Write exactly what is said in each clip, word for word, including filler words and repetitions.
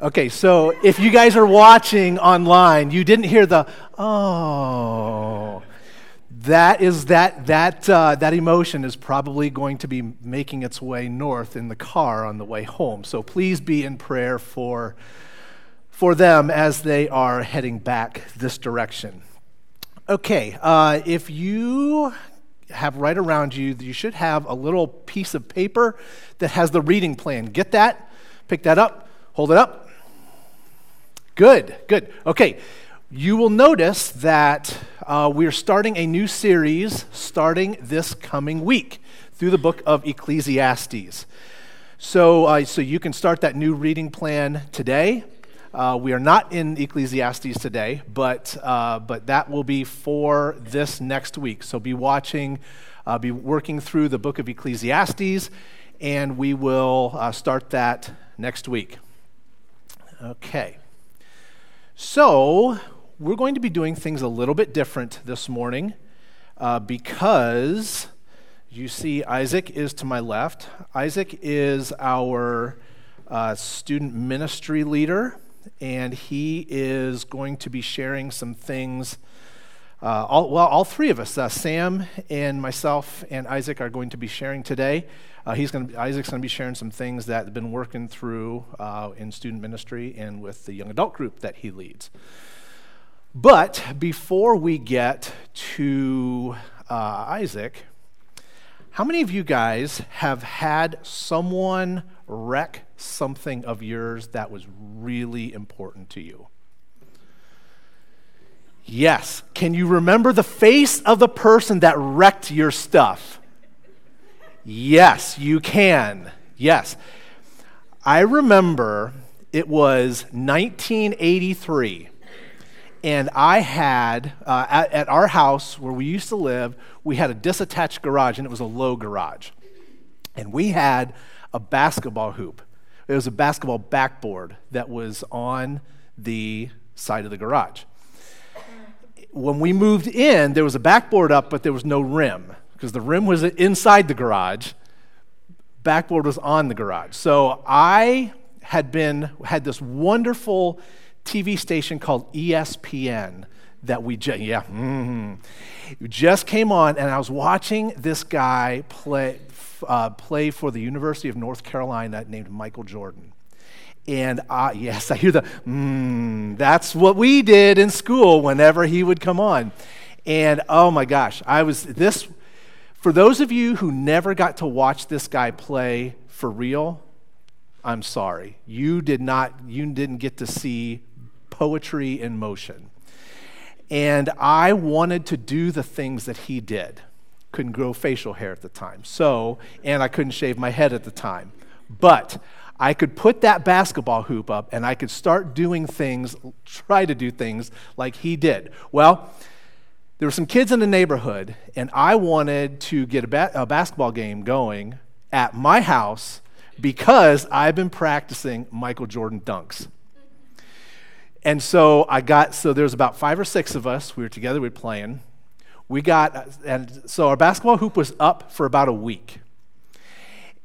Okay, so if you guys are watching online, you didn't hear the, oh. That is that that uh, that emotion is probably going to be making its way north in the car on the way home. So please be in prayer for for them as they are heading back this direction. Okay, uh, if you have right around you, you should have a little piece of paper that has the reading plan. Get that, pick that up, hold it up. Good, good. Okay. You will notice that uh, we're starting a new series starting this coming week through the book of Ecclesiastes. So uh, so you can start that new reading plan today. Uh, we are not in Ecclesiastes today, but uh, but that will be for this next week. So be watching, uh, be working through the book of Ecclesiastes, and we will uh, start that next week. Okay. So we're going to be doing things a little bit different this morning uh, because you see Isaac is to my left. Isaac is our uh, student ministry leader, and he is going to be sharing some things. Uh, all, well, all three of us, uh, Sam and myself and Isaac, are going to be sharing today. Uh, he's going to, Isaac's going to be sharing some things that have been working through uh, in student ministry and with the young adult group that he leads. But before we get to uh, Isaac, how many of you guys have had someone wreck something of yours that was really important to you? Yes. Can you remember the face of the person that wrecked your stuff? Yes, you can. Yes. I remember it was nineteen eighty-three, and I had, uh, at, at our house where we used to live, we had a disattached garage, and it was a low garage. And we had a basketball hoop. It was a basketball backboard that was on the side of the garage. When we moved in, there was a backboard up, but there was no rim because the rim was inside the garage. Backboard was on the garage. So I had been had this wonderful T V station called E S P N that we just, yeah, mm, just came on, and I was watching this guy play uh, play for the University of North Carolina named Michael Jordan. And uh, yes, I hear the, mmm, that's what we did in school whenever he would come on. And oh my gosh, I was, this, for those of you who never got to watch this guy play for real, I'm sorry. You did not, you didn't get to see poetry in motion. And I wanted to do the things that he did. Couldn't grow facial hair at the time. So, and I couldn't shave my head at the time. But I could put that basketball hoop up and I could start doing things, try to do things like he did. Well, there were some kids in the neighborhood, and I wanted to get a, ba- a basketball game going at my house because I've been practicing Michael Jordan dunks. And so I got, so there's about five or six of us. We were together, we were playing. We got, and so our basketball hoop was up for about a week.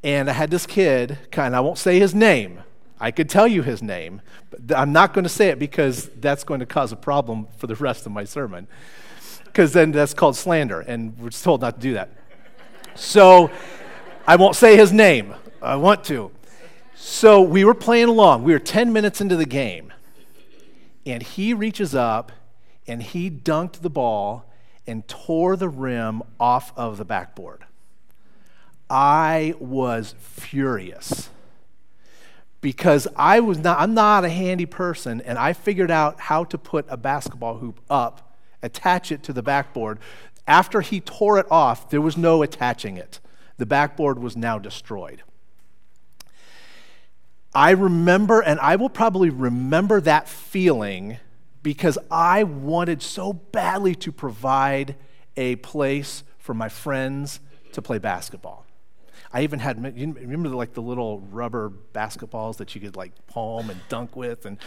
And I had this kid, and I won't say his name. I could tell you his name, but I'm not going to say it because that's going to cause a problem for the rest of my sermon. Because then that's called slander, and we're told not to do that. So I won't say his name. I want to. So we were playing along. We were ten minutes into the game. And he reaches up, and he dunked the ball and tore the rim off of the backboard. I was furious because I was not, I'm not a handy person, and I figured out how to put a basketball hoop up, attach it to the backboard. After he tore it off, there was no attaching it. The backboard was now destroyed. I remember, and I will probably remember that feeling because I wanted so badly to provide a place for my friends to play basketball. I even had, you remember like the little rubber basketballs that you could like palm and dunk with, and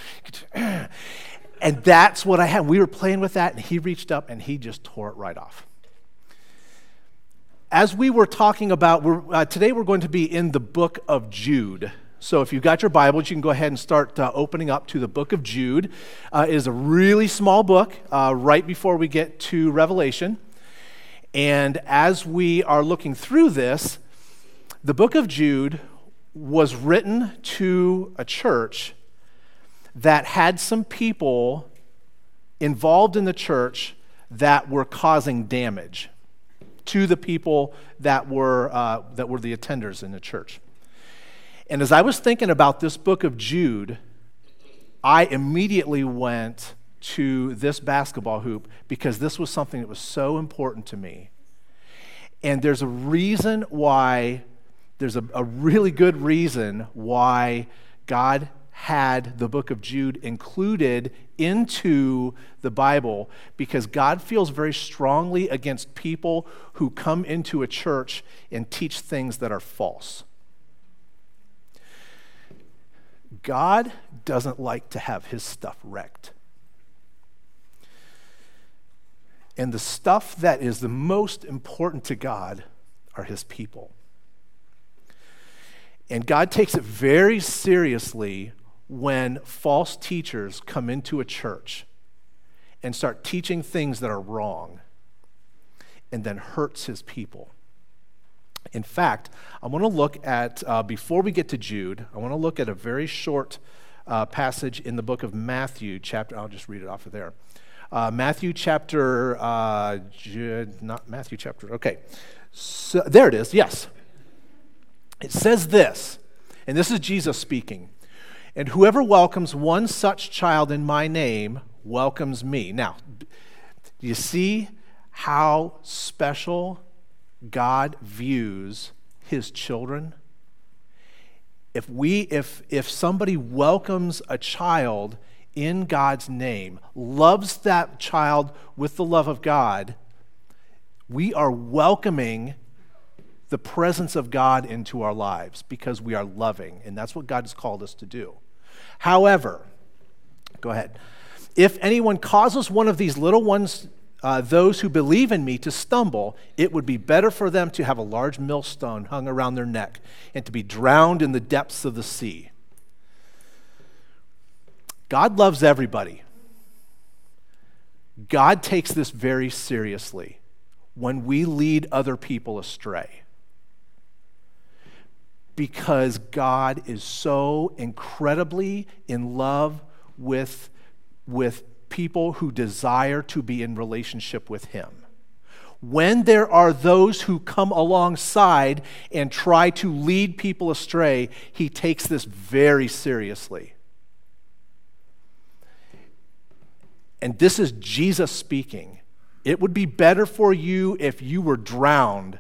and that's what I had. We were playing with that, and he reached up and he just tore it right off. As we were talking about, we're, uh, today we're going to be in the book of Jude. So if you've got your Bibles, you can go ahead and start uh, opening up to the book of Jude. Uh, it is a really small book uh, right before we get to Revelation. And as we are looking through this, the book of Jude was written to a church that had some people involved in the church that were causing damage to the people that were uh, that were the attenders in the church. And as I was thinking about this book of Jude, I immediately went to this basketball hoop because this was something that was so important to me. And there's a reason why, there's a, a really good reason why God had the book of Jude included into the Bible, because God feels very strongly against people who come into a church and teach things that are false. God doesn't like to have his stuff wrecked. And the stuff that is the most important to God are his people. And God takes it very seriously when false teachers come into a church and start teaching things that are wrong and then hurts his people. In fact, I want to look at, uh, before we get to Jude, I want to look at a very short uh, passage in the book of Matthew chapter, I'll just read it off of there. Uh, Matthew chapter, uh, Jude, not Matthew chapter, okay. So, there it is, yes. It says this, and this is Jesus speaking, "And whoever welcomes one such child in my name welcomes me." Now, do you see how special God views his children? If we, if if somebody welcomes a child in God's name, loves that child with the love of God, we are welcoming the presence of God into our lives because we are loving, and that's what God has called us to do. However, go ahead. "If anyone causes one of these little ones, Uh, those who believe in me, to stumble, it would be better for them to have a large millstone hung around their neck and to be drowned in the depths of the sea." God loves everybody. God takes this very seriously when we lead other people astray, because God is so incredibly in love with, with people who desire to be in relationship with him. When there are those who come alongside and try to lead people astray, he takes this very seriously. And this is Jesus speaking. It would be better for you if you were drowned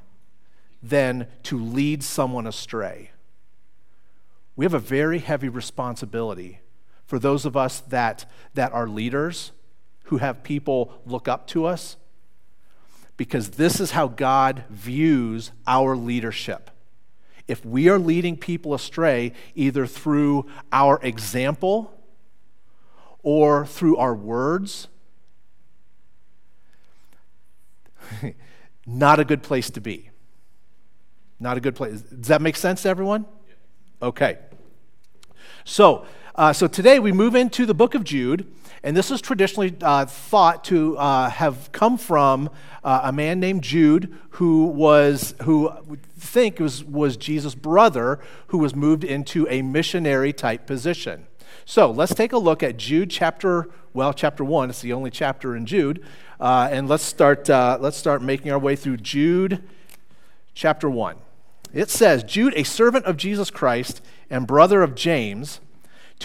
than to lead someone astray. We have a very heavy responsibility for those of us that, that are leaders, who have people look up to us, because this is how God views our leadership. If we are leading people astray, either through our example or through our words, not a good place to be. Not a good place. Does that make sense to everyone? Okay. So, Uh, so today we move into the book of Jude, and this is traditionally uh, thought to uh, have come from uh, a man named Jude, who was, who I think was, was Jesus' brother, who was moved into a missionary type position. So let's take a look at Jude chapter, well, chapter one. It's the only chapter in Jude, uh, and let's start. Uh, let's start making our way through Jude chapter one. It says, "Jude, a servant of Jesus Christ and brother of James,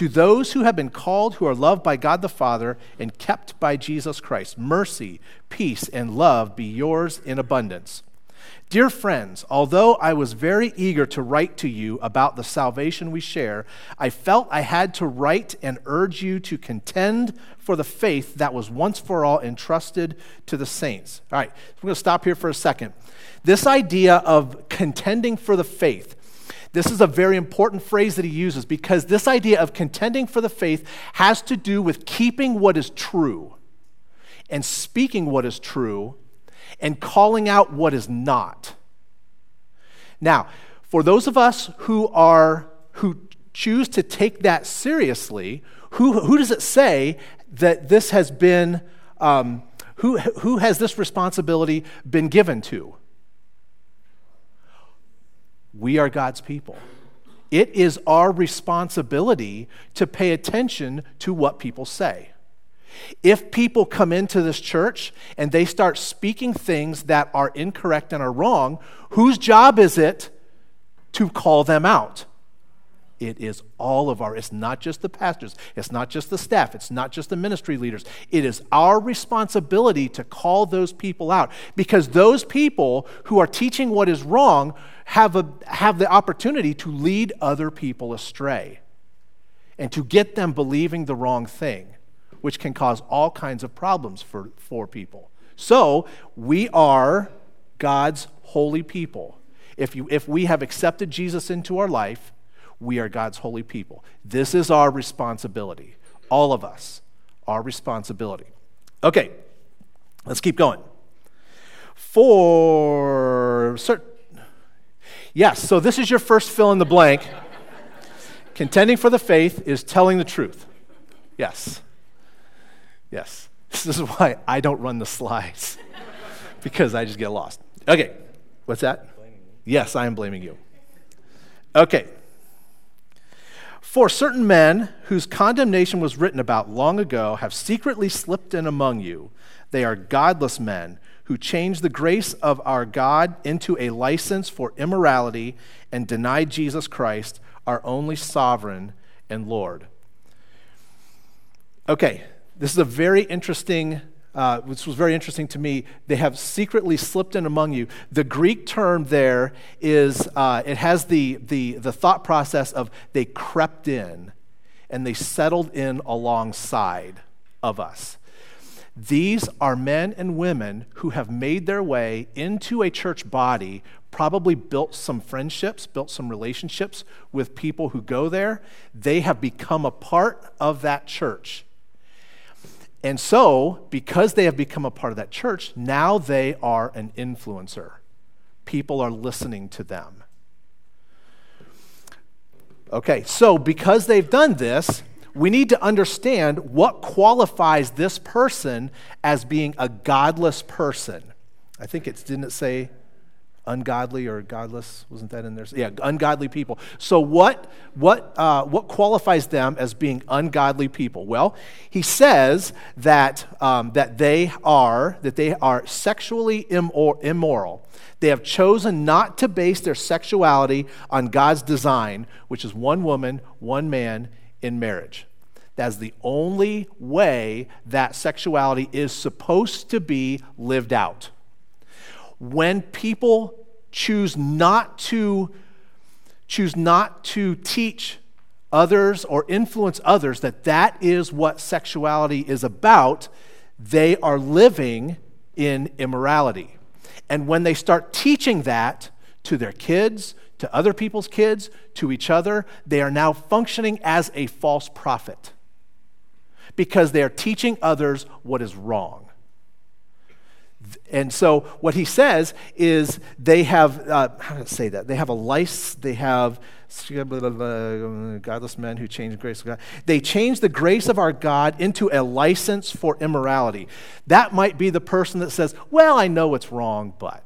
to those who have been called, who are loved by God the Father and kept by Jesus Christ, mercy, peace, and love be yours in abundance. Dear friends, although I was very eager to write to you about the salvation we share, I felt I had to write and urge you to contend for the faith that was once for all entrusted to the saints." All right, we're going to stop here for a second. This idea of contending for the faith, this is a very important phrase that he uses, because this idea of contending for the faith has to do with keeping what is true and speaking what is true and calling out what is not. Now, for those of us who are who choose to take that seriously, who who does it say that this has been, um, who who has this responsibility been given to? We are God's people. It is our responsibility to pay attention to what people say. If people come into this church and they start speaking things that are incorrect and are wrong, whose job is it to call them out? It is all of our, it's not just the pastors, it's not just the staff, it's not just the ministry leaders. It is our responsibility to call those people out, because those people who are teaching what is wrong have a, have the opportunity to lead other people astray and to get them believing the wrong thing, which can cause all kinds of problems for, for people. So we are God's holy people. If you, if we have accepted Jesus into our life, we are God's holy people. This is our responsibility. All of us, our responsibility. Okay, let's keep going. For certain, yes, so this is your first fill in the blank. Contending for the faith is telling the truth. Yes. Yes. This is why I don't run the slides, because I just get lost. Okay, what's that? Yes, I am blaming you. Okay. For certain men whose condemnation was written about long ago have secretly slipped in among you. They are godless men who change the grace of our God into a license for immorality and deny Jesus Christ, our only sovereign and Lord. Okay, this is a very interesting, uh, this was very interesting to me. They have secretly slipped in among you. The Greek term there is, uh, it has the, the, the thought process of they crept in and they settled in alongside of us. These are men and women who have made their way into a church body, probably built some friendships, built some relationships with people who go there. They have become a part of that church. And so, because they have become a part of that church, now they are an influencer. People are listening to them. Okay, so because they've done this, we need to understand what qualifies this person as being a godless person. I think it's, didn't it say ungodly or godless? Wasn't that in there? Yeah, ungodly people. So what what uh, what qualifies them as being ungodly people? Well, he says that um, that they are that they are sexually immor- immoral. They have chosen not to base their sexuality on God's design, which is one woman, one man in marriage. That's the only way that sexuality is supposed to be lived out. When people choose not to choose not to teach others or influence others that that is what sexuality is about, they are living in immorality. And when they start teaching that to their kids, to other people's kids, to each other, they are now functioning as a false prophet, because they are teaching others what is wrong. And so what he says is they have, uh, how do I say that? They have a license, they have godless men who change the grace of God. They change the grace of our God into a license for immorality. That might be the person that says, well, I know it's wrong, but.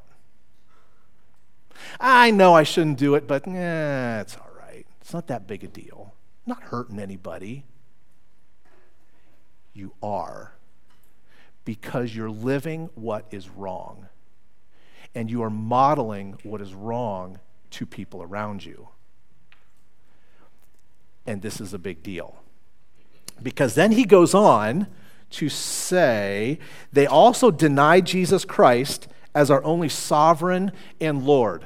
I know I shouldn't do it, but eh, it's all right. It's not that big a deal. I'm not hurting anybody. You are, because you're living what is wrong, and you are modeling what is wrong to people around you. And this is a big deal, because then he goes on to say they also deny Jesus Christ as our only sovereign and Lord.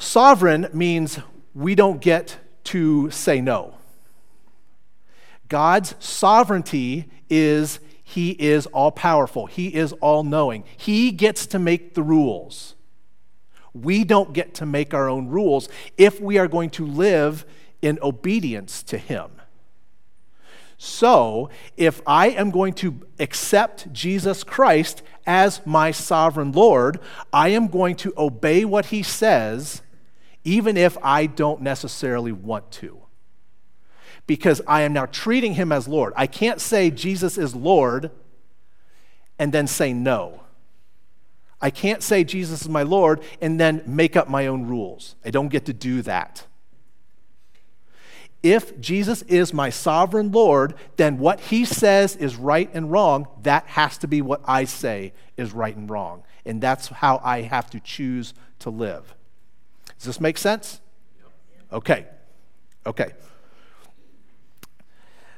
Sovereign means we don't get to say no. God's sovereignty is he is all-powerful. He is all-knowing. He gets to make the rules. We don't get to make our own rules if we are going to live in obedience to him. So, if I am going to accept Jesus Christ as my sovereign Lord, I am going to obey what he says, even if I don't necessarily want to, because I am now treating him as Lord. I can't say Jesus is Lord and then say no. I can't say Jesus is my Lord and then make up my own rules. I don't get to do that. If Jesus is my sovereign Lord, then what he says is right and wrong, that has to be what I say is right and wrong. And that's how I have to choose to live. Does this make sense? Okay. Okay.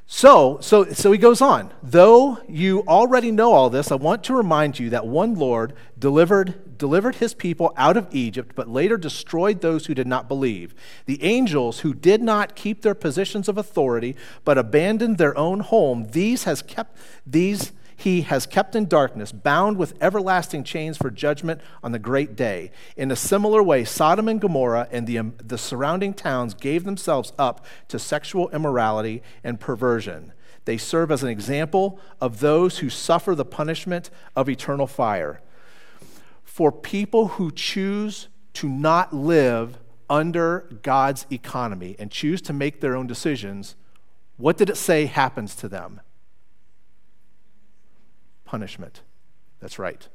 So, so, so he goes on. Though you already know all this, I want to remind you that one Lord delivered delivered his people out of Egypt, but later destroyed those who did not believe. The angels who did not keep their positions of authority, but abandoned their own home, these has kept these he has kept in darkness, bound with everlasting chains for judgment on the great day. In a similar way, Sodom and Gomorrah and the, um, the surrounding towns gave themselves up to sexual immorality and perversion. They serve as an example of those who suffer the punishment of eternal fire. For people who choose to not live under God's economy and choose to make their own decisions, what did it say happens to them? Punishment. That's right.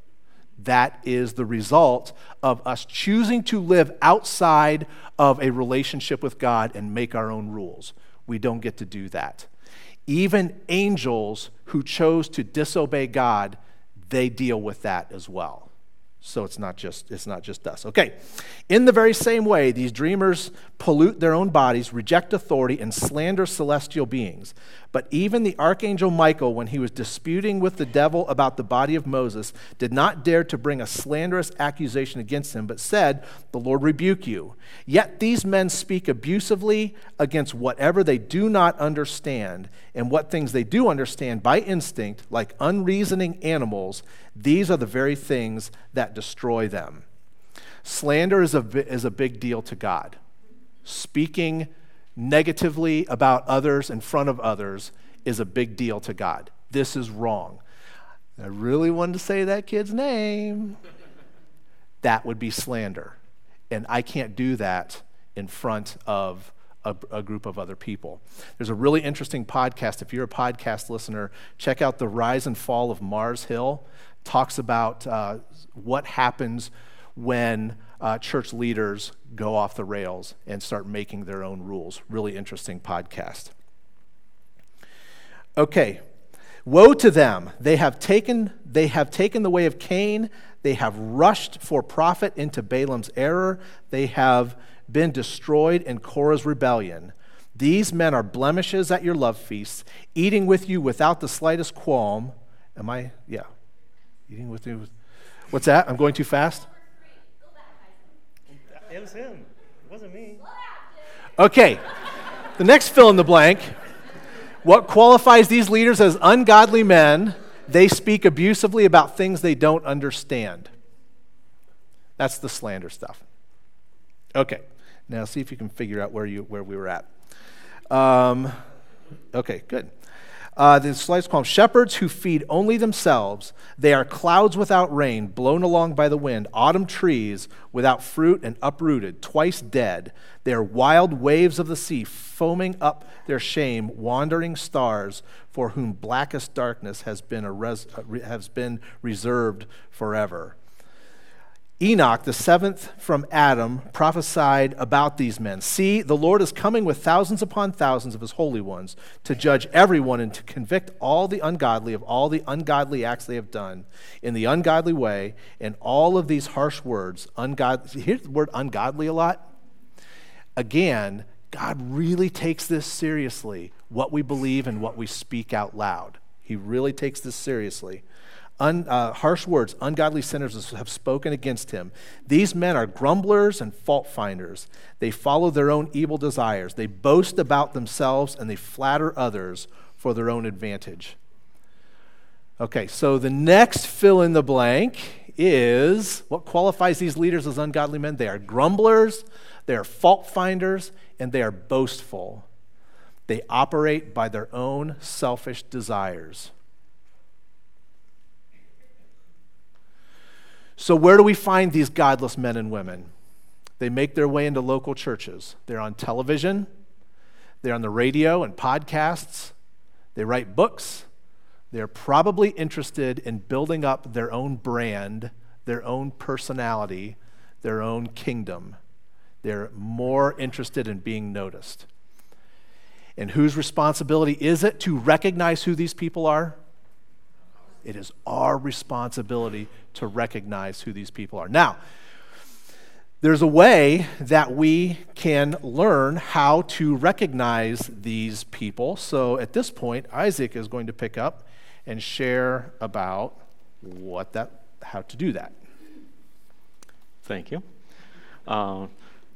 That is the result of us choosing to live outside of a relationship with God and make our own rules. We don't get to do that. Even angels who chose to disobey God, they deal with that as well. So it's not just it's not just us. Okay. In the very same way, these dreamers pollute their own bodies, reject authority, and slander celestial beings. But even the archangel Michael, when he was disputing with the devil about the body of Moses, did not dare to bring a slanderous accusation against him, but said, "The Lord rebuke you." Yet these men speak abusively against whatever they do not understand, and what things they do understand by instinct, like unreasoning animals. These are the very things that destroy them. Slander is a, is a big deal to God. Speaking negatively about others in front of others is a big deal to God. This is wrong. I really wanted to say that kid's name. That would be slander. And I can't do that in front of a, a group of other people. There's a really interesting podcast. If you're a podcast listener, check out The Rise and Fall of Mars Hill. Talks about uh, what happens when uh, church leaders go off the rails and start making their own rules. Really interesting podcast. Okay. Woe to them. They have taken they have taken the way of Cain. They have rushed for profit into Balaam's error. They have been destroyed in Korah's rebellion. These men are blemishes at your love feasts, eating with you without the slightest qualm. Am I? Yeah. Eating with you. What's that? I'm going too fast? It was him. It wasn't me. Okay. The next fill in the blank. What qualifies these leaders as ungodly men? They speak abusively about things they don't understand. That's the slander stuff. Okay. Now see if you can figure out where you where we were at. Um, okay, good. Uh, the slides call them shepherds who feed only themselves. They are clouds without rain, blown along by the wind, autumn trees without fruit and uprooted, twice dead. They are wild waves of the sea, foaming up their shame, wandering stars for whom blackest darkness has been, a res- has been reserved forever. Enoch, the seventh from Adam, prophesied about these men. See, the Lord is coming with thousands upon thousands of his holy ones to judge everyone and to convict all the ungodly of all the ungodly acts they have done in the ungodly way and all of these harsh words. Ungodly. Here's the word ungodly a lot. Again, God really takes this seriously, what we believe and what we speak out loud. He really takes this seriously. Un, uh, harsh words, ungodly sinners have spoken against him. These men are grumblers and fault finders. They follow their own evil desires. They boast about themselves and they flatter others for their own advantage. Okay, so the next fill in the blank is what qualifies these leaders as ungodly men? They are grumblers, they are fault finders, and they are boastful. They operate by their own selfish desires. So where do we find these godless men and women? They make their way into local churches. They're on television. They're on the radio and podcasts. They write books. They're probably interested in building up their own brand, their own personality, their own kingdom. They're more interested in being noticed. And whose responsibility is it to recognize who these people are? It is our responsibility to recognize who these people are. Now, there's a way that we can learn how to recognize these people. So at this point, Isaac is going to pick up and share about what that, how to do that. Thank you. Uh,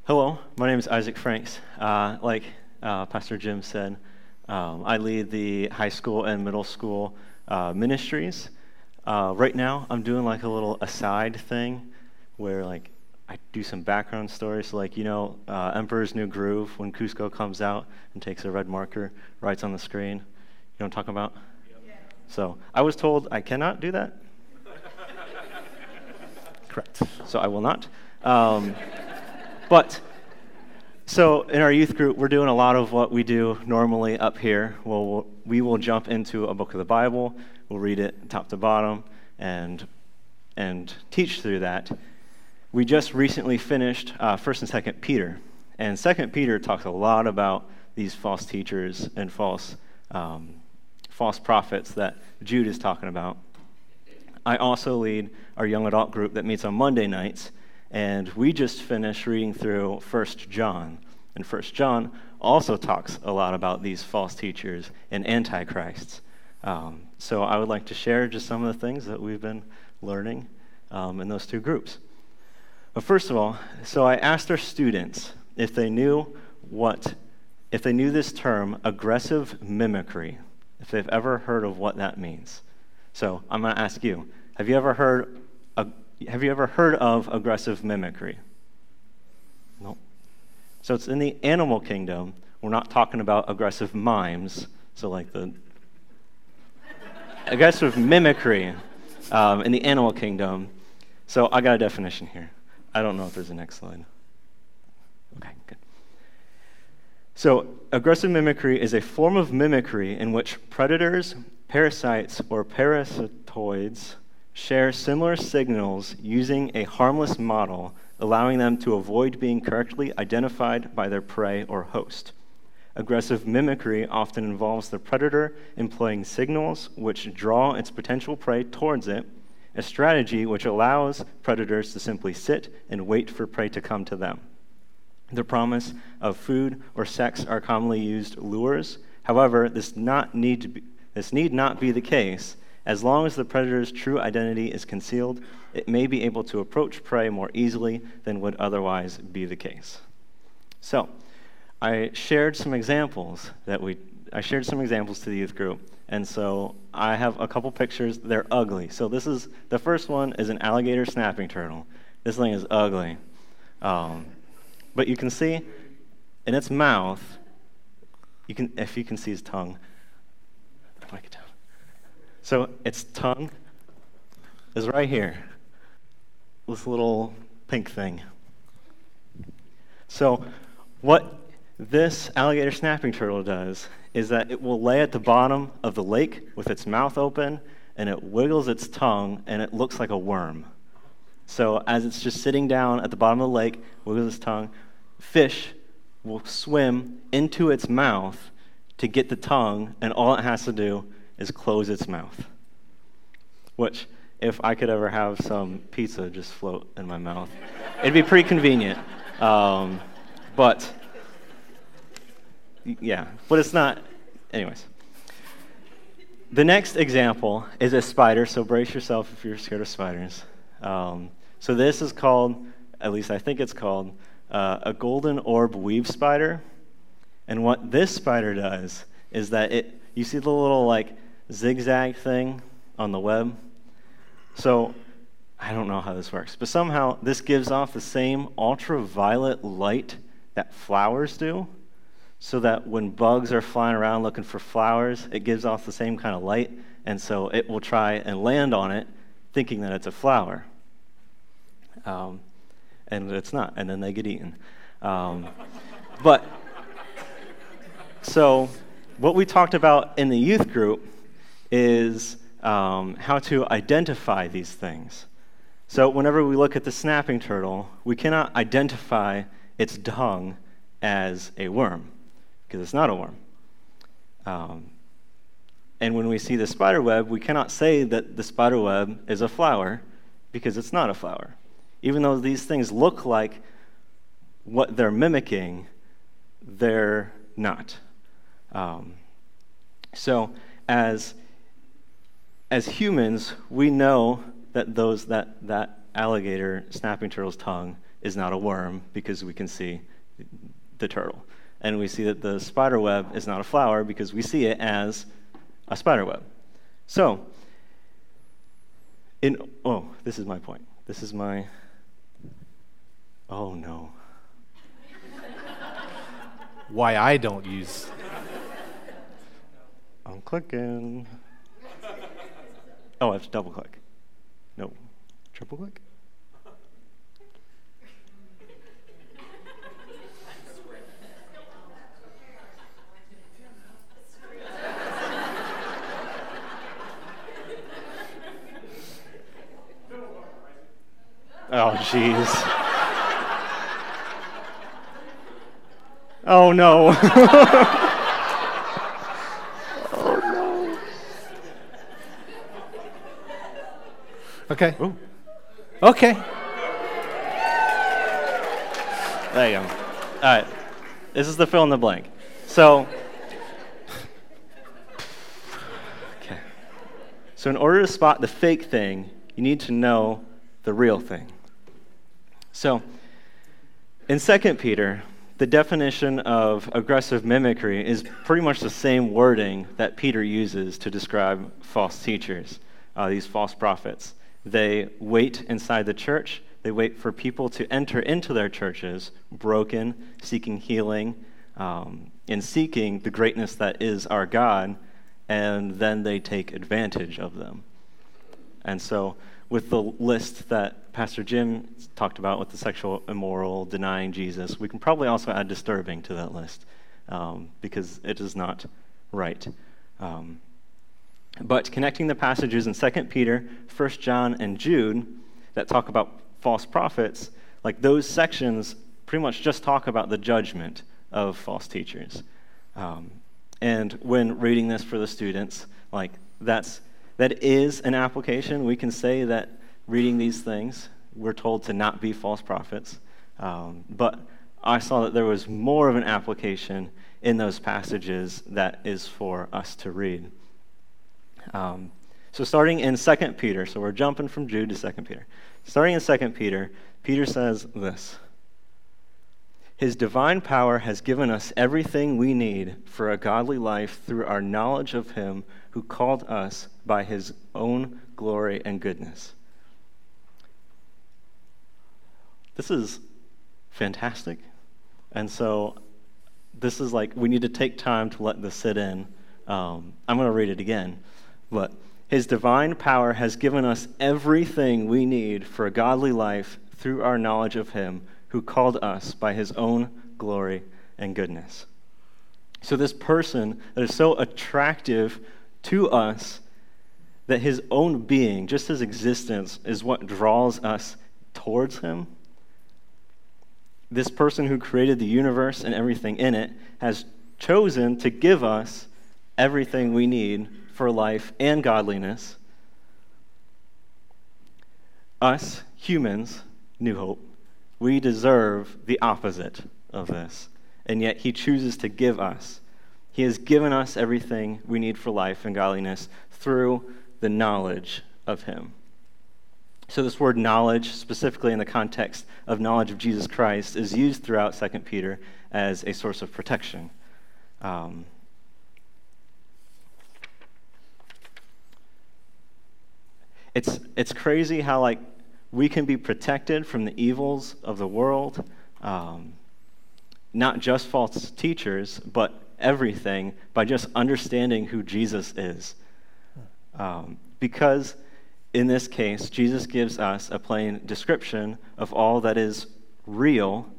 hello, my name is Isaac Franks. Uh, like uh, Pastor Jim said, um, I lead the high school and middle school uh, ministries. Uh, right now, I'm doing like a little aside thing where like I do some background stories, so like, you know, uh, Emperor's New Groove, when Cusco comes out and takes a red marker, writes on the screen. You know what I'm talking about? Yep. Yeah. So I was told I cannot do that. Correct. So I will not. Um, but so in our youth group, we're doing a lot of what we do normally up here. We'll, we'll, we will jump into a book of the Bible. We'll read it top to bottom and and teach through that. We just recently finished uh, First and Second Peter, and Second Peter talks a lot about these false teachers and false um, false prophets that Jude is talking about. I also lead our young adult group that meets on Monday nights, and we just finished reading through First John, and First John also talks a lot about these false teachers and antichrists. Um, so I would like to share just some of the things that we've been learning um, in those two groups. But first of all, so I asked our students if they knew what, if they knew this term, aggressive mimicry, if they've ever heard of what that means. So I'm going to ask you: Have you ever heard? Uh, have you ever heard of aggressive mimicry? No. So it's in the animal kingdom. We're not talking about aggressive mimes. So like the aggressive mimicry um, in the animal kingdom. So I got a definition here. I don't know if there's a next slide. Okay, good. So, aggressive mimicry is a form of mimicry in which predators, parasites, or parasitoids share similar signals using a harmless model, allowing them to avoid being correctly identified by their prey or host. Aggressive mimicry often involves the predator employing signals which draw its potential prey towards it, a strategy which allows predators to simply sit and wait for prey to come to them. The promise of food or sex are commonly used lures. However, this not need to be, this need not be the case. As long as the predator's true identity is concealed, it may be able to approach prey more easily than would otherwise be the case. So, I shared some examples that we I shared some examples to the youth group. And so I have a couple pictures. They're ugly. So this is, the first one is an alligator snapping turtle. This thing is ugly. Um, but you can see in its mouth, you can, if you can see its tongue, break it down. So its tongue is right here, this little pink thing. So what this alligator snapping turtle does is that it will lay at the bottom of the lake with its mouth open, and it wiggles its tongue, and it looks like a worm. So as it's just sitting down at the bottom of the lake, wiggles its tongue, fish will swim into its mouth to get the tongue, and all it has to do is close its mouth. Which, if I could ever have some pizza just float in my mouth, it'd be pretty convenient. Um, but... Yeah, but it's not, anyways. The next example is a spider, so brace yourself if you're scared of spiders. Um, so this is called, at least I think it's called, uh, a golden orb weave spider. And what this spider does is that it, you see the little like zigzag thing on the web? So I don't know how this works, but somehow this gives off the same ultraviolet light that flowers do. So that when bugs are flying around looking for flowers, it gives off the same kind of light, and so it will try and land on it, thinking that it's a flower. Um, and it's not, and then they get eaten. Um, but, so what we talked about in the youth group is um, how to identify these things. So whenever we look at the snapping turtle, we cannot identify its dung as a worm, because it's not a worm. Um, and when we see the spider web, we cannot say that the spider web is a flower, because it's not a flower. Even though these things look like what they're mimicking, they're not. Um, so as as humans, we know that those that, that alligator snapping turtle's tongue is not a worm, because we can see the turtle. And we see that the spider web is not a flower, because we see it as a spider web. So, in oh, this is my point. This is my, oh no. Why I don't use. I'm clicking. Oh, I have to double click. No, triple click? Oh, jeez. Oh, no. Oh, no. Okay. Ooh. Okay. There you go. All right. This is the fill in the blank. So, okay. So in order to spot the fake thing, you need to know the real thing. So in Second Peter, the definition of aggressive mimicry is pretty much the same wording that Peter uses to describe false teachers, uh, these false prophets. They wait inside the church. They wait for people to enter into their churches, broken, seeking healing, um, and seeking the greatness that is our God, and then they take advantage of them. And so with the list that Pastor Jim talked about with the sexual immoral, denying Jesus, we can probably also add disturbing to that list um, because it is not right. Um, but connecting the passages in Second Peter, First John, and Jude that talk about false prophets, like those sections pretty much just talk about the judgment of false teachers. Um, and when reading this for the students, like that's That is an application. We can say that reading these things, we're told to not be false prophets. Um, but I saw that there was more of an application in those passages that is for us to read. Um, so starting in Second Peter, so we're jumping from Jude to Second Peter. Starting in Second Peter, Peter says this: His divine power has given us everything we need for a godly life through our knowledge of him who called us by his own glory and goodness. This is fantastic. And so this is like, we need to take time to let this sit in. Um, I'm going to read it again. But his divine power has given us everything we need for a godly life through our knowledge of him who called us by his own glory and goodness. So this person that is so attractive to us that his own being, just his existence, is what draws us towards him. This person who created the universe and everything in it has chosen to give us everything we need for life and godliness. Us, humans, New Hope, we deserve the opposite of this, and yet he chooses to give us. He has given us everything we need for life and godliness through the knowledge of him. So this word knowledge, specifically in the context of knowledge of Jesus Christ, is used throughout Second Peter as a source of protection. Um, it's it's crazy how like we can be protected from the evils of the world, um, not just false teachers, but everything, by just understanding who Jesus is. Um, because in this case, Jesus gives us a plain description of all that is real.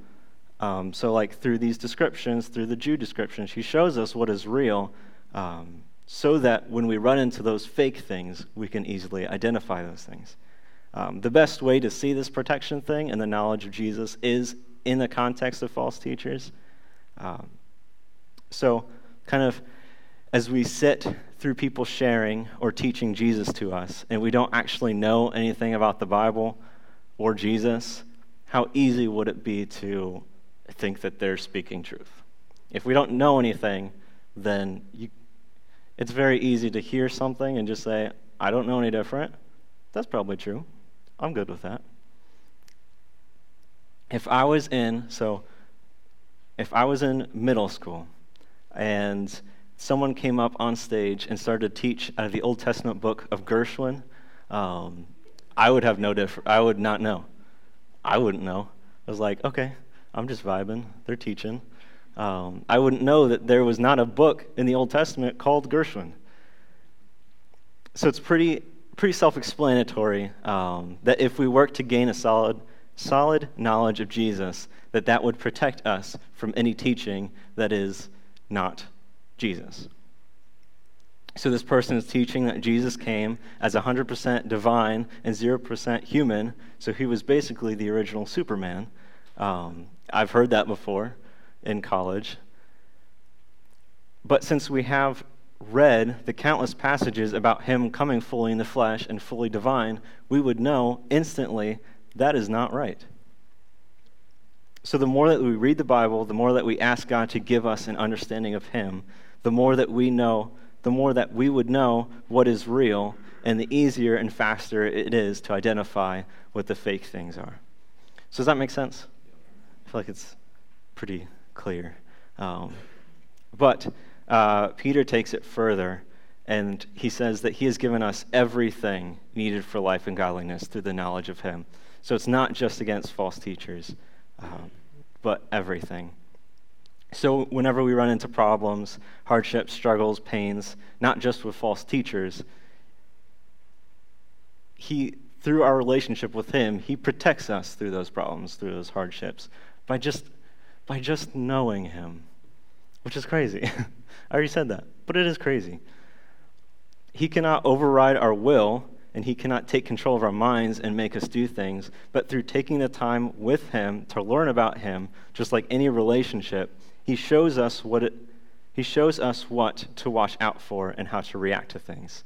Um, so like through these descriptions, through the Jew descriptions, he shows us what is real, um, so that when we run into those fake things, we can easily identify those things. Um, the best way to see this protection thing and the knowledge of Jesus is in the context of false teachers. Um, so kind of as we sit through people sharing or teaching Jesus to us, and we don't actually know anything about the Bible or Jesus, how easy would it be to think that they're speaking truth? If we don't know anything, then you, it's very easy to hear something and just say, I don't know any different. That's probably true. I'm good with that. If I was in, so if I was in middle school and someone came up on stage and started to teach out of the Old Testament book of Gershwin, um, I would have no different. I would not know. I wouldn't know. I was like, okay, I'm just vibing. They're teaching. Um, I wouldn't know that there was not a book in the Old Testament called Gershwin. So it's pretty pretty self-explanatory um, that if we work to gain a solid solid knowledge of Jesus, that that would protect us from any teaching that is not Jesus. So this person is teaching that Jesus came as one hundred percent divine and zero percent human, so he was basically the original Superman. Um, I've heard that before in college. But since we have read the countless passages about him coming fully in the flesh and fully divine, we would know instantly that is not right. So the more that we read the Bible, the more that we ask God to give us an understanding of him, the more that we know, the more that we would know what is real, and the easier and faster it is to identify what the fake things are. So does that make sense? I feel like it's pretty clear. Um, but uh, Peter takes it further, and he says that he has given us everything needed for life and godliness through the knowledge of him. So it's not just against false teachers, um, but everything. So whenever we run into problems, hardships, struggles, pains, not just with false teachers, he, through our relationship with him, he protects us through those problems, through those hardships, by just by just knowing him, which is crazy. I already said that, but it is crazy. He cannot override our will, and he cannot take control of our minds and make us do things, but through taking the time with him to learn about him, just like any relationship, he shows us what it, he shows us what to watch out for and how to react to things.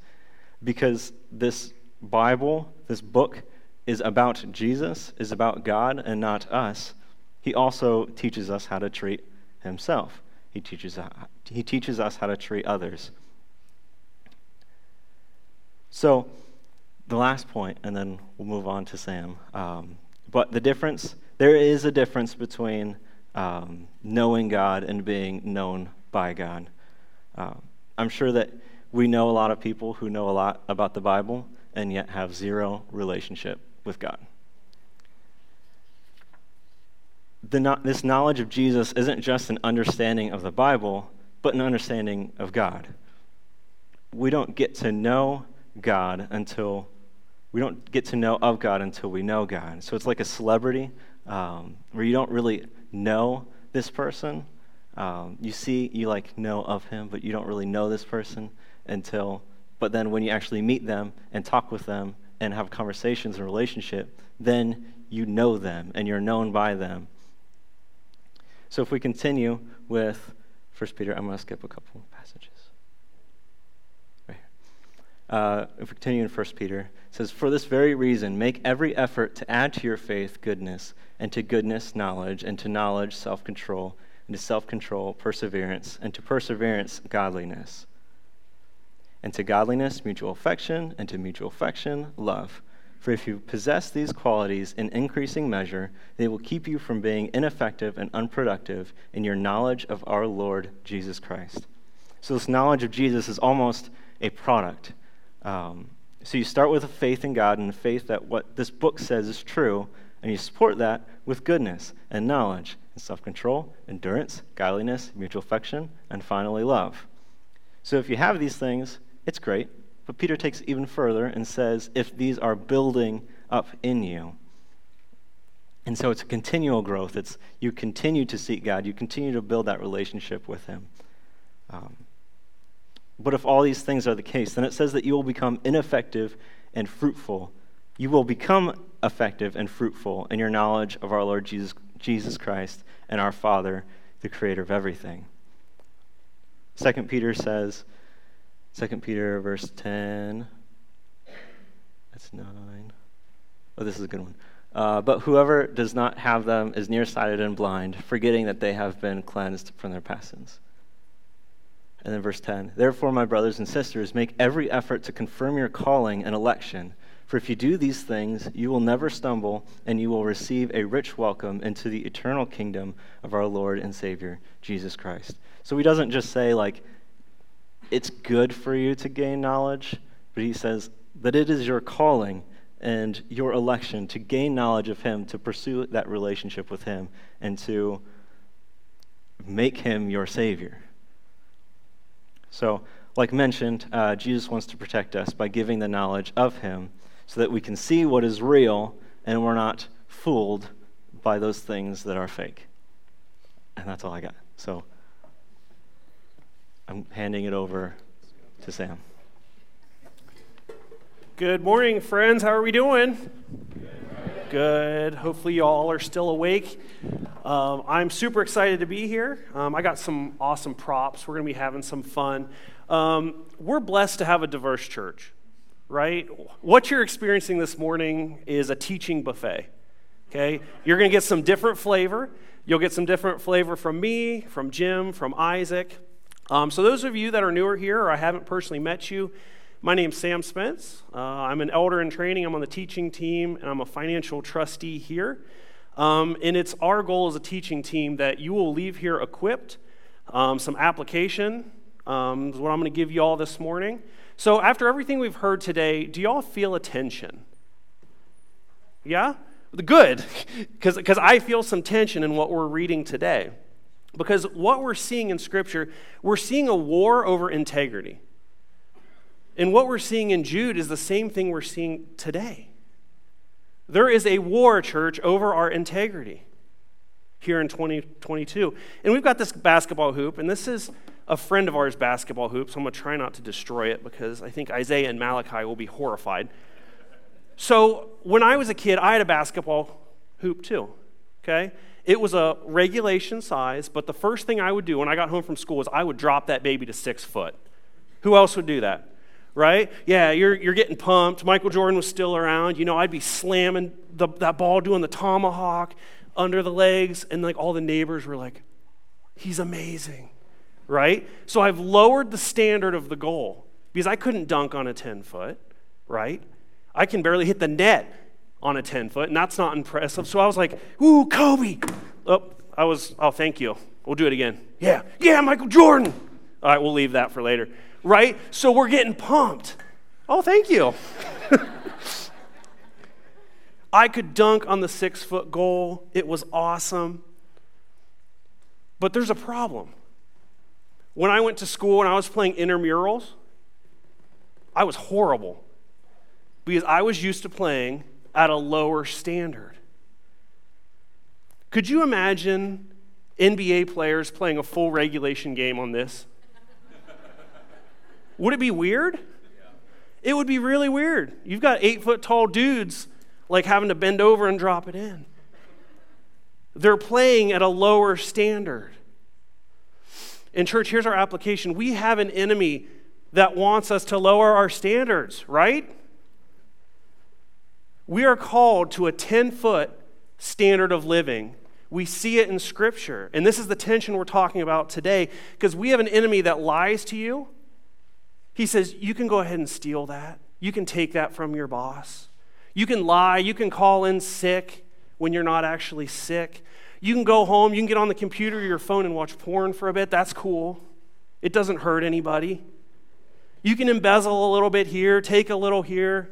Because this Bible, this book, is about Jesus, is about God and not us. He also teaches us how to treat himself. He teaches, he teaches us how to treat others. So the last point, and then we'll move on to Sam. Um, but the difference, there is a difference between um, knowing God and being known by God. Um, I'm sure that we know a lot of people who know a lot about the Bible and yet have zero relationship with God. The no- this knowledge of Jesus isn't just an understanding of the Bible, but an understanding of God. We don't get to know God until we don't get to know of God until we know God. So it's like a celebrity um, where you don't really know this person. Um, you see, you like know of him, but you don't really know this person until, but then when you actually meet them and talk with them and have conversations and relationship, then you know them and you're known by them. So if we continue with First Peter, I'm going to skip a couple more passages. Uh, if we continue in First Peter, it says, "For this very reason, make every effort to add to your faith goodness, and to goodness knowledge, and to knowledge self-control, and to self-control perseverance, and to perseverance godliness, and to godliness mutual affection, and to mutual affection love. For if you possess these qualities in increasing measure, they will keep you from being ineffective and unproductive in your knowledge of our Lord Jesus Christ." So this knowledge of Jesus is almost a product. Um, so you start with a faith in God and a faith that what this book says is true, and you support that with goodness and knowledge and self-control, endurance, godliness, mutual affection, and finally love. So if you have these things, it's great, but Peter takes it even further and says, if these are building up in you. And so it's a continual growth. It's you continue to seek God. You continue to build that relationship with him. Um, but if all these things are the case, then it says that you will become ineffective and fruitful. You will become effective and fruitful in your knowledge of our Lord Jesus, Jesus Christ and our Father, the creator of everything. Second Peter says, Second Peter verse ten, that's nine. Oh, this is a good one. Uh, but whoever does not have them is nearsighted and blind, forgetting that they have been cleansed from their past sins. And then verse ten, therefore, my brothers and sisters, make every effort to confirm your calling and election, for if you do these things, you will never stumble, and you will receive a rich welcome into the eternal kingdom of our Lord and Savior, Jesus Christ. So he doesn't just say, like, it's good for you to gain knowledge, but he says that it is your calling and your election to gain knowledge of him, to pursue that relationship with him, and to make him your Savior. So, like mentioned, uh, Jesus wants to protect us by giving the knowledge of him so that we can see what is real and we're not fooled by those things that are fake. And that's all I got. So, I'm handing it over to Sam. Good morning, friends. How are we doing? Good. Good. Hopefully you all are still awake. Um, I'm super excited to be here. Um, I got some awesome props. We're going to be having some fun. Um, we're blessed to have a diverse church, right? What you're experiencing this morning is a teaching buffet, okay? You're going to get some different flavor. You'll get some different flavor from me, from Jim, from Isaac. Um, so those of you that are newer here or I haven't personally met you, my name's Sam Spence. Uh, I'm an elder in training. I'm on the teaching team, and I'm a financial trustee here. Um, and it's our goal as a teaching team that you will leave here equipped. Um, some application um, is what I'm going to give you all this morning. So after everything we've heard today, do you all feel a tension? Yeah? Good, because because I feel some tension in what we're reading today. Because what we're seeing in Scripture, we're seeing a war over integrity. And what we're seeing in Jude is the same thing we're seeing today. There is a war, church, over our integrity here in twenty twenty-two. And we've got this basketball hoop, and this is a friend of ours' basketball hoop, so I'm going to try not to destroy it because I think Isaiah and Malachi will be horrified. So when I was a kid, I had a basketball hoop too, okay? It was a regulation size, but the first thing I would do when I got home from school is I would drop that baby to six foot. Who else would do that? Right? Yeah, you're you're getting pumped. Michael Jordan was still around. You know, I'd be slamming the, that ball, doing the tomahawk under the legs, and like all the neighbors were like, he's amazing, right? So I've lowered the standard of the goal because I couldn't dunk on a ten-foot, right? I can barely hit the net on a ten-foot, and that's not impressive. So I was like, ooh, Kobe. Oh, I was, oh, thank you. We'll do it again. Yeah, yeah, Michael Jordan. All right, we'll leave that for later. Right? So we're getting pumped. Oh, thank you. I could dunk on the six-foot goal. It was awesome. But there's a problem. When I went to school and I was playing intramurals, I was horrible because I was used to playing at a lower standard. Could you imagine N B A players playing a full regulation game on this? Would it be weird? It would be really weird. You've got eight-foot-tall dudes like having to bend over and drop it in. They're playing at a lower standard. And church, here's our application. We have an enemy that wants us to lower our standards, right? We are called to a ten-foot standard of living. We see it in Scripture. And this is the tension we're talking about today because we have an enemy that lies to you. He says, you can go ahead and steal that. You can take that from your boss. You can lie. You can call in sick when you're not actually sick. You can go home. You can get on the computer or your phone and watch porn for a bit. That's cool. It doesn't hurt anybody. You can embezzle a little bit here, take a little here.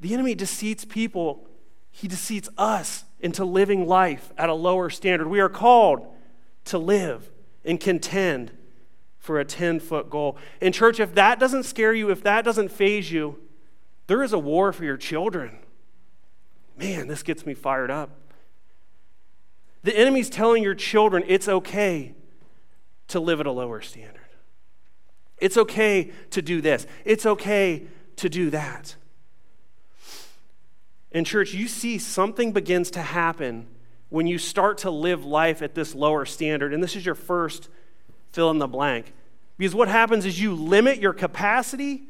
The enemy deceits people. He deceits us into living life at a lower standard. We are called to live and contend for a ten-foot goal. And church, if that doesn't scare you, if that doesn't phase you, there is a war for your children. Man, this gets me fired up. The enemy's telling your children it's okay to live at a lower standard. It's okay to do this. It's okay to do that. In church, you see something begins to happen when you start to live life at this lower standard. And this is your first fill in the blank. Because what happens is you limit your capacity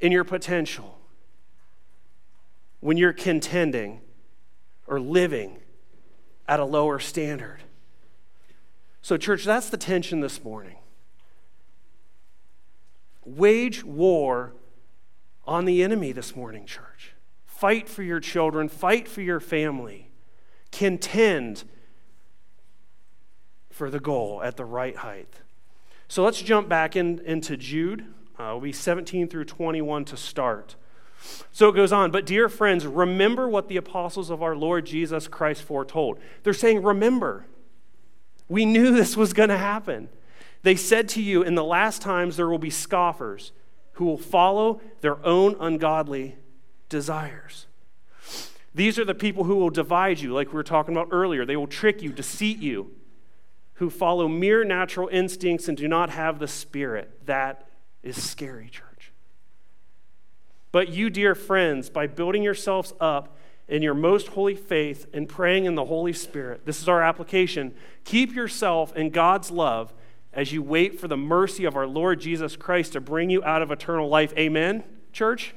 and your potential when you're contending or living at a lower standard. So, church, that's the tension this morning. Wage war on the enemy this morning, church. Fight for your children. Fight for your family. Contend for the goal at the right height. So let's jump back in, into Jude. Uh, we'll be seventeen through twenty-one to start. So it goes on. But dear friends, remember what the apostles of our Lord Jesus Christ foretold. They're saying, remember. We knew this was going to happen. They said to you, in the last times there will be scoffers who will follow their own ungodly desires. These are the people who will divide you, like we were talking about earlier. They will trick you, deceit you, who follow mere natural instincts and do not have the Spirit. That is scary, church. But you, dear friends, by building yourselves up in your most holy faith and praying in the Holy Spirit, this is our application, keep yourself in God's love as you wait for the mercy of our Lord Jesus Christ to bring you out of eternal life. Amen, church?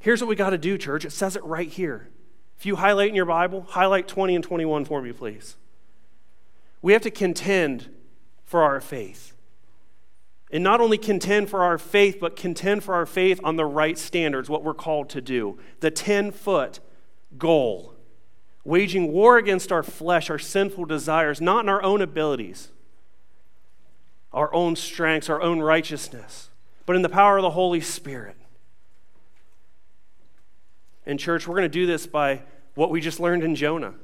Here's what we got to do, church. It says it right here. If you highlight in your Bible, highlight twenty and twenty-one for me, please. We have to contend for our faith. And not only contend for our faith, but contend for our faith on the right standards, what we're called to do. The ten-foot goal. Waging war against our flesh, our sinful desires, not in our own abilities, our own strengths, our own righteousness, but in the power of the Holy Spirit. In church, we're going to do this by what we just learned in Jonah.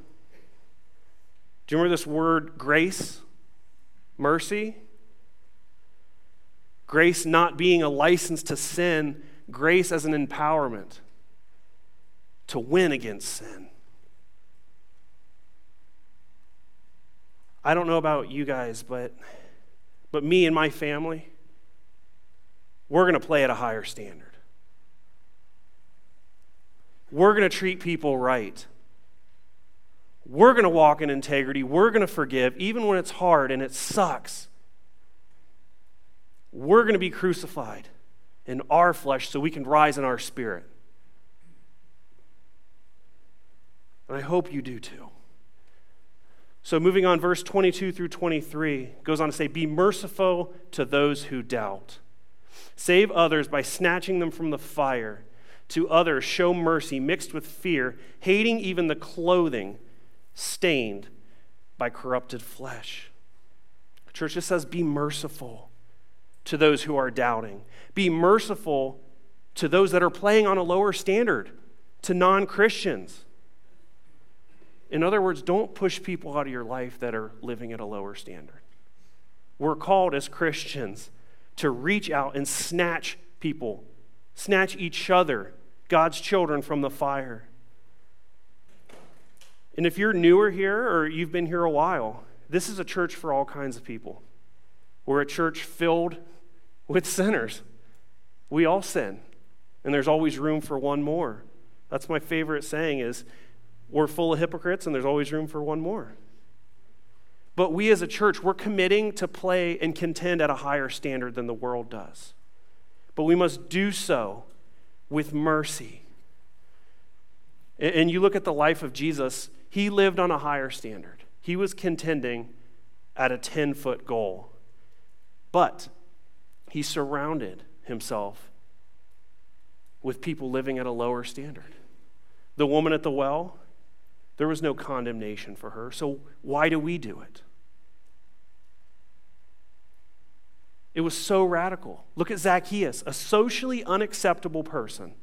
Do you remember this word grace? Mercy? Grace not being a license to sin, grace as an empowerment to win against sin. I don't know about you guys, but but me and my family, we're going to play at a higher standard. We're going to treat people right. We're going to walk in integrity. We're going to forgive, even when it's hard and it sucks. We're going to be crucified in our flesh so we can rise in our spirit. And I hope you do too. So moving on, verse twenty-two through twenty-three goes on to say, be merciful to those who doubt. Save others by snatching them from the fire. To others, show mercy mixed with fear, hating even the clothing stained by corrupted flesh. The church just says, be merciful to those who are doubting. Be merciful to those that are playing on a lower standard, to non-Christians. In other words, don't push people out of your life that are living at a lower standard. We're called as Christians to reach out and snatch people, snatch each other, God's children, from the fire. And if you're newer here or you've been here a while, this is a church for all kinds of people. We're a church filled with sinners. We all sin, and there's always room for one more. That's my favorite saying is, we're full of hypocrites, and there's always room for one more. But we as a church, we're committing to play and contend at a higher standard than the world does. But we must do so with mercy. And you look at the life of Jesus, he lived on a higher standard. He was contending at a ten-foot goal. But he surrounded himself with people living at a lower standard. The woman at the well, there was no condemnation for her, so why do we do it? It was so radical. Look at Zacchaeus, a socially unacceptable person.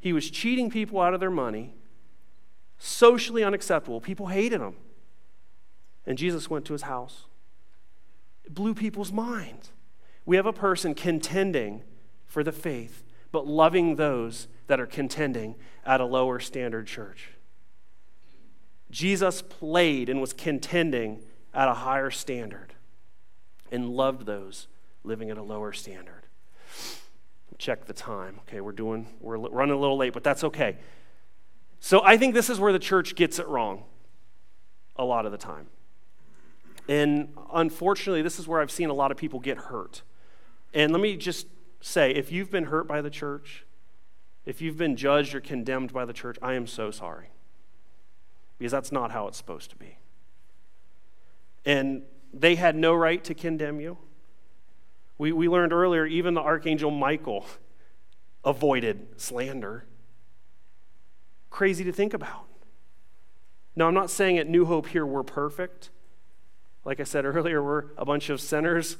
He was cheating people out of their money. Socially unacceptable. People hated him. And Jesus went to his house. It blew people's minds. We have a person contending for the faith, but loving those that are contending at a lower standard, church. Jesus played and was contending at a higher standard and loved those living at a lower standard. Check the time. Okay, we're doing, we're running a little late, but that's okay. So I think this is where the church gets it wrong a lot of the time. And unfortunately, this is where I've seen a lot of people get hurt. And let me just say, if you've been hurt by the church, if you've been judged or condemned by the church, I am so sorry. Because that's not how it's supposed to be. And they had no right to condemn you. We we learned earlier, even the Archangel Michael avoided slander. Crazy to think about. Now, I'm not saying at New Hope here we're perfect. Like I said earlier, we're a bunch of sinners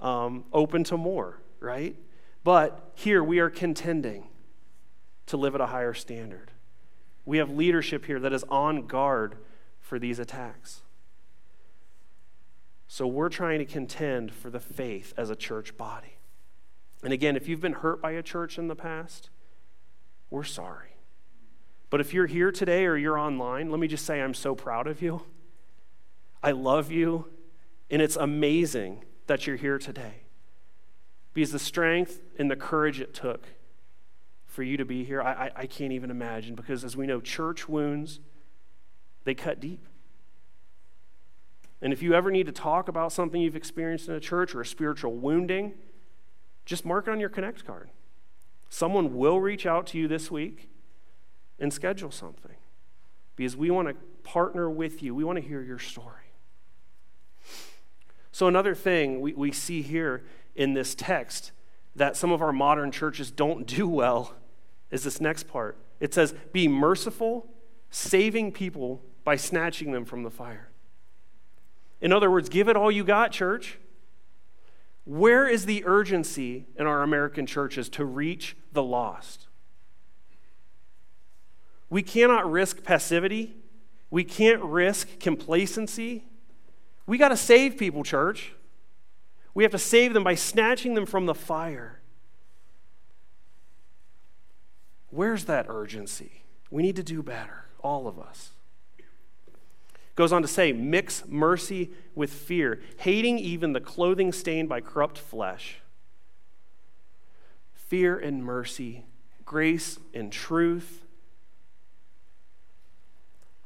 um, open to more, right? But here we are contending to live at a higher standard. We have leadership here that is on guard for these attacks. So we're trying to contend for the faith as a church body. And again, if you've been hurt by a church in the past, we're sorry. But if you're here today or you're online, let me just say I'm so proud of you. I love you, and it's amazing that you're here today. Because the strength and the courage it took for you to be here, I, I, I can't even imagine, because as we know, church wounds, they cut deep. And if you ever need to talk about something you've experienced in a church or a spiritual wounding, just mark it on your Connect card. Someone will reach out to you this week and schedule something, because we want to partner with you. We want to hear your story. So another thing we, we see here in this text that some of our modern churches don't do well is this next part. It says, be merciful, saving people by snatching them from the fire. In other words, give it all you got, church. Where is the urgency in our American churches to reach the lost? We cannot risk passivity. We can't risk complacency. We got to save people, church. We have to save them by snatching them from the fire. Where's that urgency? We need to do better, all of us. Goes on to say, mix mercy with fear, hating even the clothing stained by corrupt flesh. Fear and mercy, grace and truth.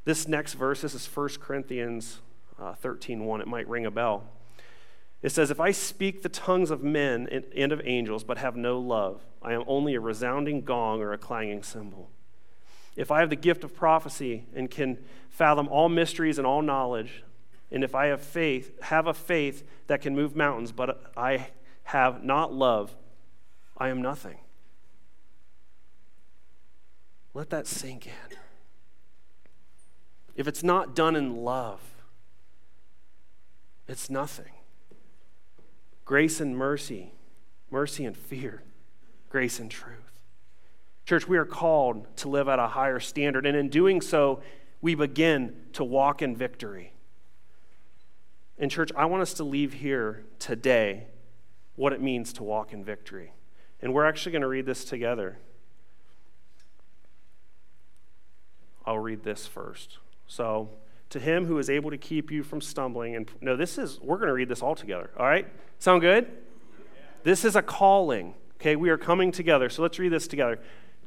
This next verse, this is First Corinthians uh, thirteen one. It might ring a bell. It says, if I speak the tongues of men and, and of angels but have no love, I am only a resounding gong or a clanging cymbal. If I have the gift of prophecy and can fathom all mysteries and all knowledge, and if I have faith, have a faith that can move mountains, but I have not love, I am nothing. Let that sink in. If it's not done in love, it's nothing. Grace and mercy, mercy and fear, grace and truth. Church, we are called to live at a higher standard, and in doing so, we begin to walk in victory. And church, I want us to leave here today what it means to walk in victory. And we're actually going to read this together. I'll read this first. So, to him who is able to keep you from stumbling, and no, this is, we're going to read this all together, all right? Sound good? Yeah. This is a calling, okay? We are coming together, so let's read this together.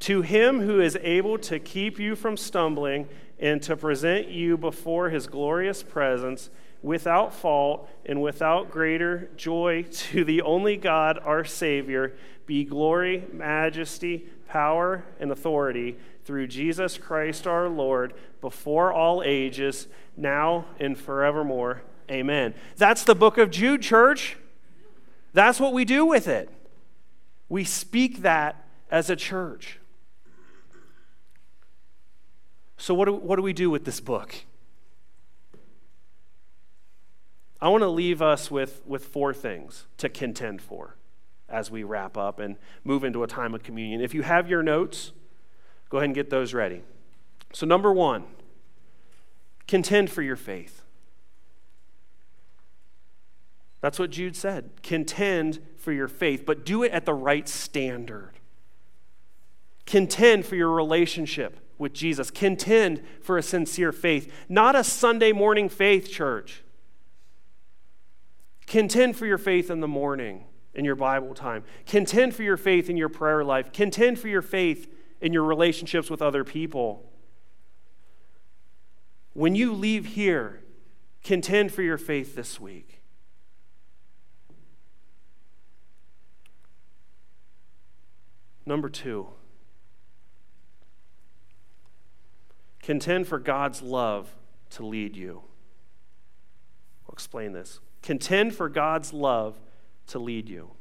To him who is able to keep you from stumbling and to present you before his glorious presence without fault and without greater joy, to the only God, our Savior, be glory, majesty, power, and authority through Jesus Christ our Lord, before all ages, now and forevermore. Amen. That's the book of Jude, church. That's what we do with it. We speak that as a church. So what do, what do we do with this book? I want to leave us with, with four things to contend for as we wrap up and move into a time of communion. If you have your notes, go ahead and get those ready. So number one, contend for your faith. That's what Jude said. Contend for your faith, but do it at the right standard. Contend for your relationship with Jesus. Contend for a sincere faith, not a Sunday morning faith, church. Contend for your faith in the morning, in your Bible time. Contend for your faith in your prayer life. Contend for your faith in your relationships with other people. When you leave here, contend for your faith this week. Number two, contend for God's love to lead you. I'll explain this. Contend for God's love to lead you.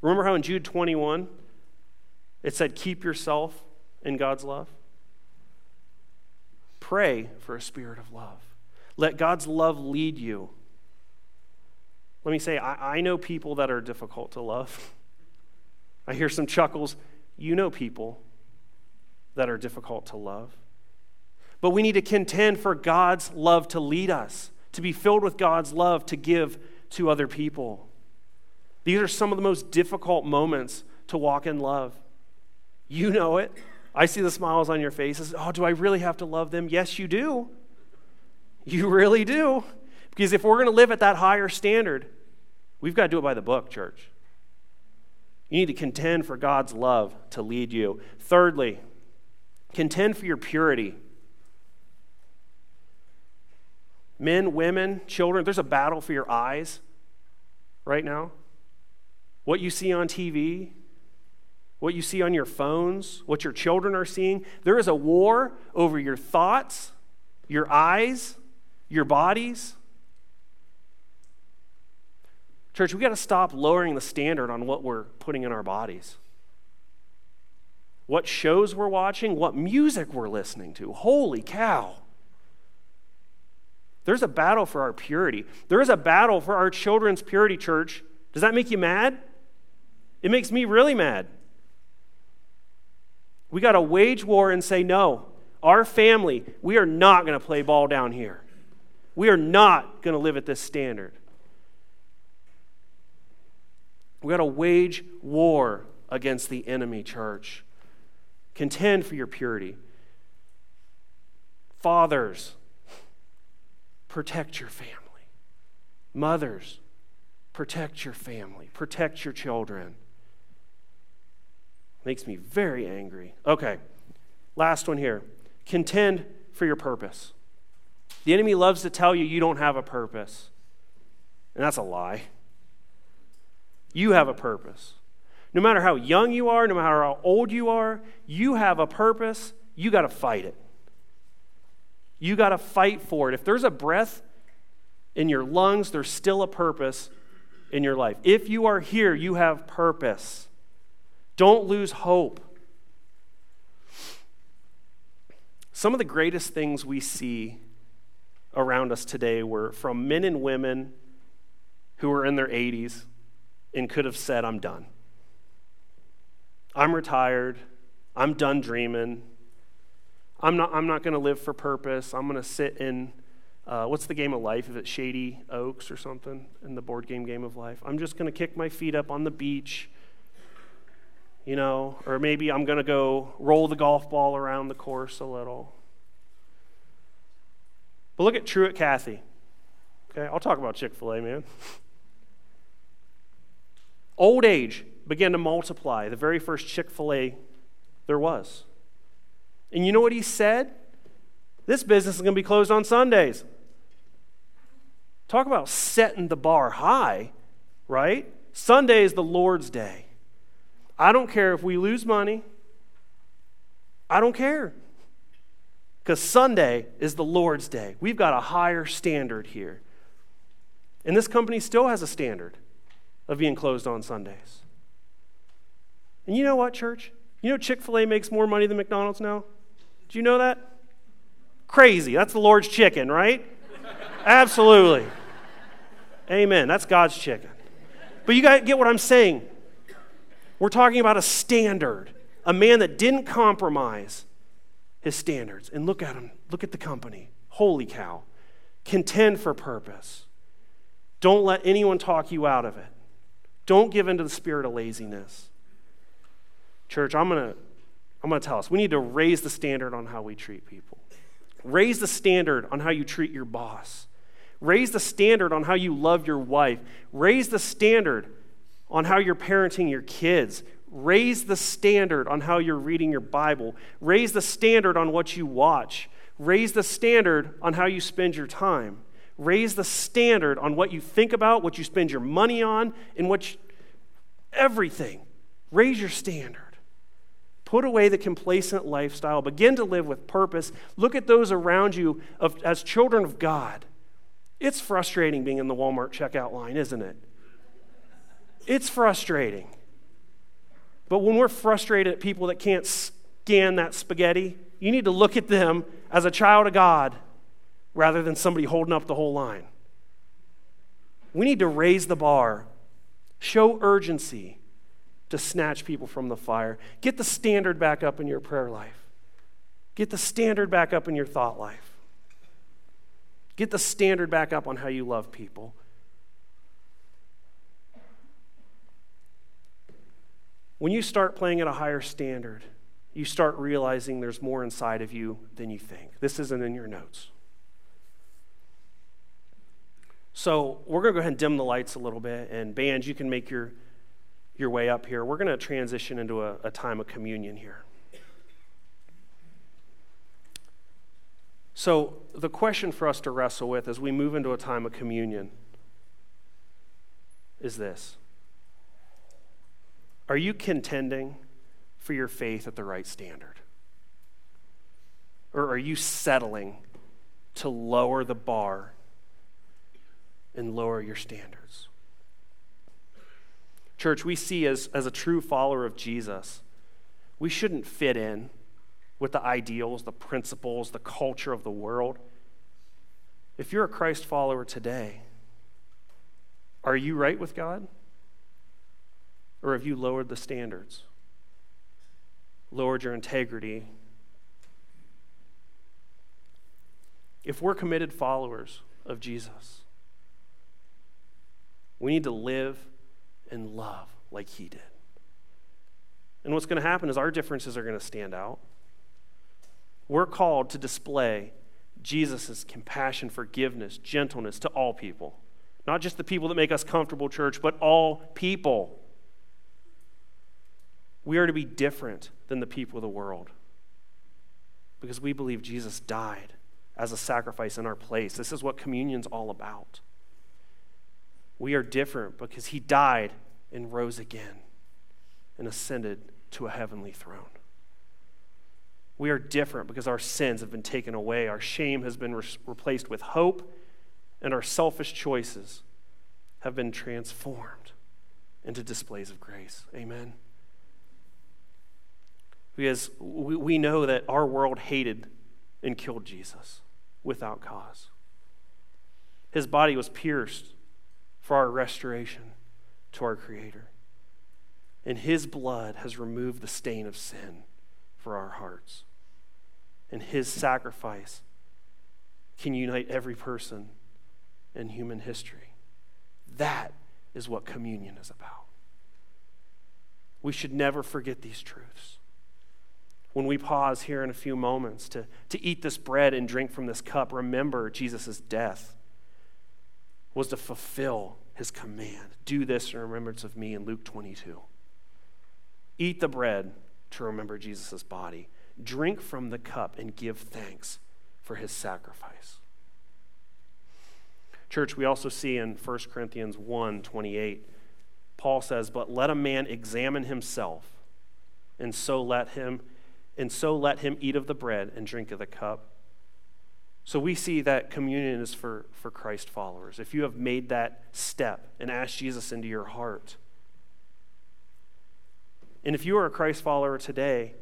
Remember how in Jude twenty-one, it said, keep yourself in God's love? Pray for a spirit of love. Let God's love lead you. Let me say, I, I know people that are difficult to love. I hear some chuckles. You know people that are difficult to love. But we need to contend for God's love to lead us, to be filled with God's love to give to other people. These are some of the most difficult moments to walk in love. You know it. I see the smiles on your faces. Oh, do I really have to love them? Yes, you do. You really do. Because if we're going to live at that higher standard, we've got to do it by the book, church. You need to contend for God's love to lead you. Thirdly, contend for your purity. Men, women, children, there's a battle for your eyes right now. What you see on T V, what you see on your phones, what your children are seeing, there is a war over your thoughts, your eyes, your bodies. Church, we got to stop lowering the standard on what we're putting in our bodies. What shows we're watching, what music we're listening to. Holy cow. There's a battle for our purity. There is a battle for our children's purity, church. Does that make you mad? It makes me really mad. We got to wage war and say, no, our family, we are not going to play ball down here. We are not going to live at this standard. We got to wage war against the enemy, church. Contend for your purity. Fathers, protect your family. Mothers, protect your family. Protect your children. Makes me very angry. Okay, last one here. Contend for your purpose. The enemy loves to tell you you don't have a purpose. And that's a lie. You have a purpose. No matter how young you are, no matter how old you are, you have a purpose. You got to fight it. You got to fight for it. If there's a breath in your lungs, there's still a purpose in your life. If you are here, you have purpose. Don't lose hope. Some of the greatest things we see around us today were from men and women who were in their eighties and could have said, I'm done. I'm retired. I'm done dreaming. I'm not I'm not going to live for purpose. I'm going to sit in, uh, what's the game of life? Is it Shady Oaks or something in the board game game of life? I'm just going to kick my feet up on the beach, you know, or maybe I'm going to go roll the golf ball around the course a little. But look at Truett Cathy. Okay, I'll talk about Chick-fil-A, man. Old age began to multiply, the very first Chick-fil-A there was. And you know what he said? This business is going to be closed on Sundays. Talk about setting the bar high, right? Sunday is the Lord's day. I don't care if we lose money. I don't care. Because Sunday is the Lord's day. We've got a higher standard here. And this company still has a standard of being closed on Sundays. And you know what, church? You know Chick-fil-A makes more money than McDonald's now? Do you know that? Crazy. That's the Lord's chicken, right? Absolutely. Amen. That's God's chicken. But you guys get what I'm saying. We're talking about a standard, a man that didn't compromise his standards. And look at him. Look at the company. Holy cow. Contend for purpose. Don't let anyone talk you out of it. Don't give in to the spirit of laziness. Church, I'm going to I'm going to tell us, we need to raise the standard on how we treat people. Raise the standard on how you treat your boss. Raise the standard on how you love your wife. Raise the standard on how you're parenting your kids. Raise the standard on how you're reading your Bible. Raise the standard on what you watch. Raise the standard on how you spend your time. Raise the standard on what you think about, what you spend your money on, and what you, everything. Raise your standard. Put away the complacent lifestyle. Begin to live with purpose. Look at those around you of, as children of God. It's frustrating being in the Walmart checkout line, isn't it? It's frustrating. But when we're frustrated at people that can't scan that spaghetti, you need to look at them as a child of God rather than somebody holding up the whole line. We need to raise the bar. Show urgency to snatch people from the fire. Get the standard back up in your prayer life. Get the standard back up in your thought life. Get the standard back up on how you love people. When you start playing at a higher standard, you start realizing there's more inside of you than you think. This isn't in your notes. So we're going to go ahead and dim the lights a little bit, and band, you can make your your way up here. We're going to transition into a, a time of communion here. So the question for us to wrestle with as we move into a time of communion is this. Are you contending for your faith at the right standard? Or are you settling to lower the bar and lower your standards? Church, we see as, as a true follower of Jesus, we shouldn't fit in with the ideals, the principles, the culture of the world. If you're a Christ follower today, are you right with God? Or have you lowered the standards? Lowered your integrity? If we're committed followers of Jesus, we need to live and love like he did. And what's going to happen is our differences are going to stand out. We're called to display Jesus' compassion, forgiveness, gentleness to all people. Not just the people that make us comfortable, church, but all people. We are to be different than the people of the world because we believe Jesus died as a sacrifice in our place. This is what communion's all about. We are different because he died and rose again and ascended to a heavenly throne. We are different because our sins have been taken away. Our shame has been re- replaced with hope, and our selfish choices have been transformed into displays of grace. Amen. Because we, we know that our world hated and killed Jesus without cause. His body was pierced for our restoration to our Creator. And his blood has removed the stain of sin for our hearts. And his sacrifice can unite every person in human history. That is what communion is about. We should never forget these truths. When we pause here in a few moments to, to eat this bread and drink from this cup, remember Jesus' death was to fulfill his command. Do this in remembrance of me in Luke twenty-two. Eat the bread to remember Jesus' body. Drink from the cup and give thanks for his sacrifice. Church, we also see in First Corinthians one twenty-eight, Paul says, "But let a man examine himself, and so let him, and so let him eat of the bread and drink of the cup." So we see that communion is for, for Christ followers. If you have made that step and asked Jesus into your heart, and if you are a Christ follower today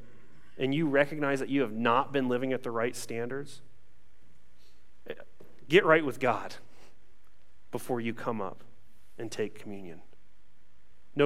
and you recognize that you have not been living at the right standards, get right with God before you come up and take communion.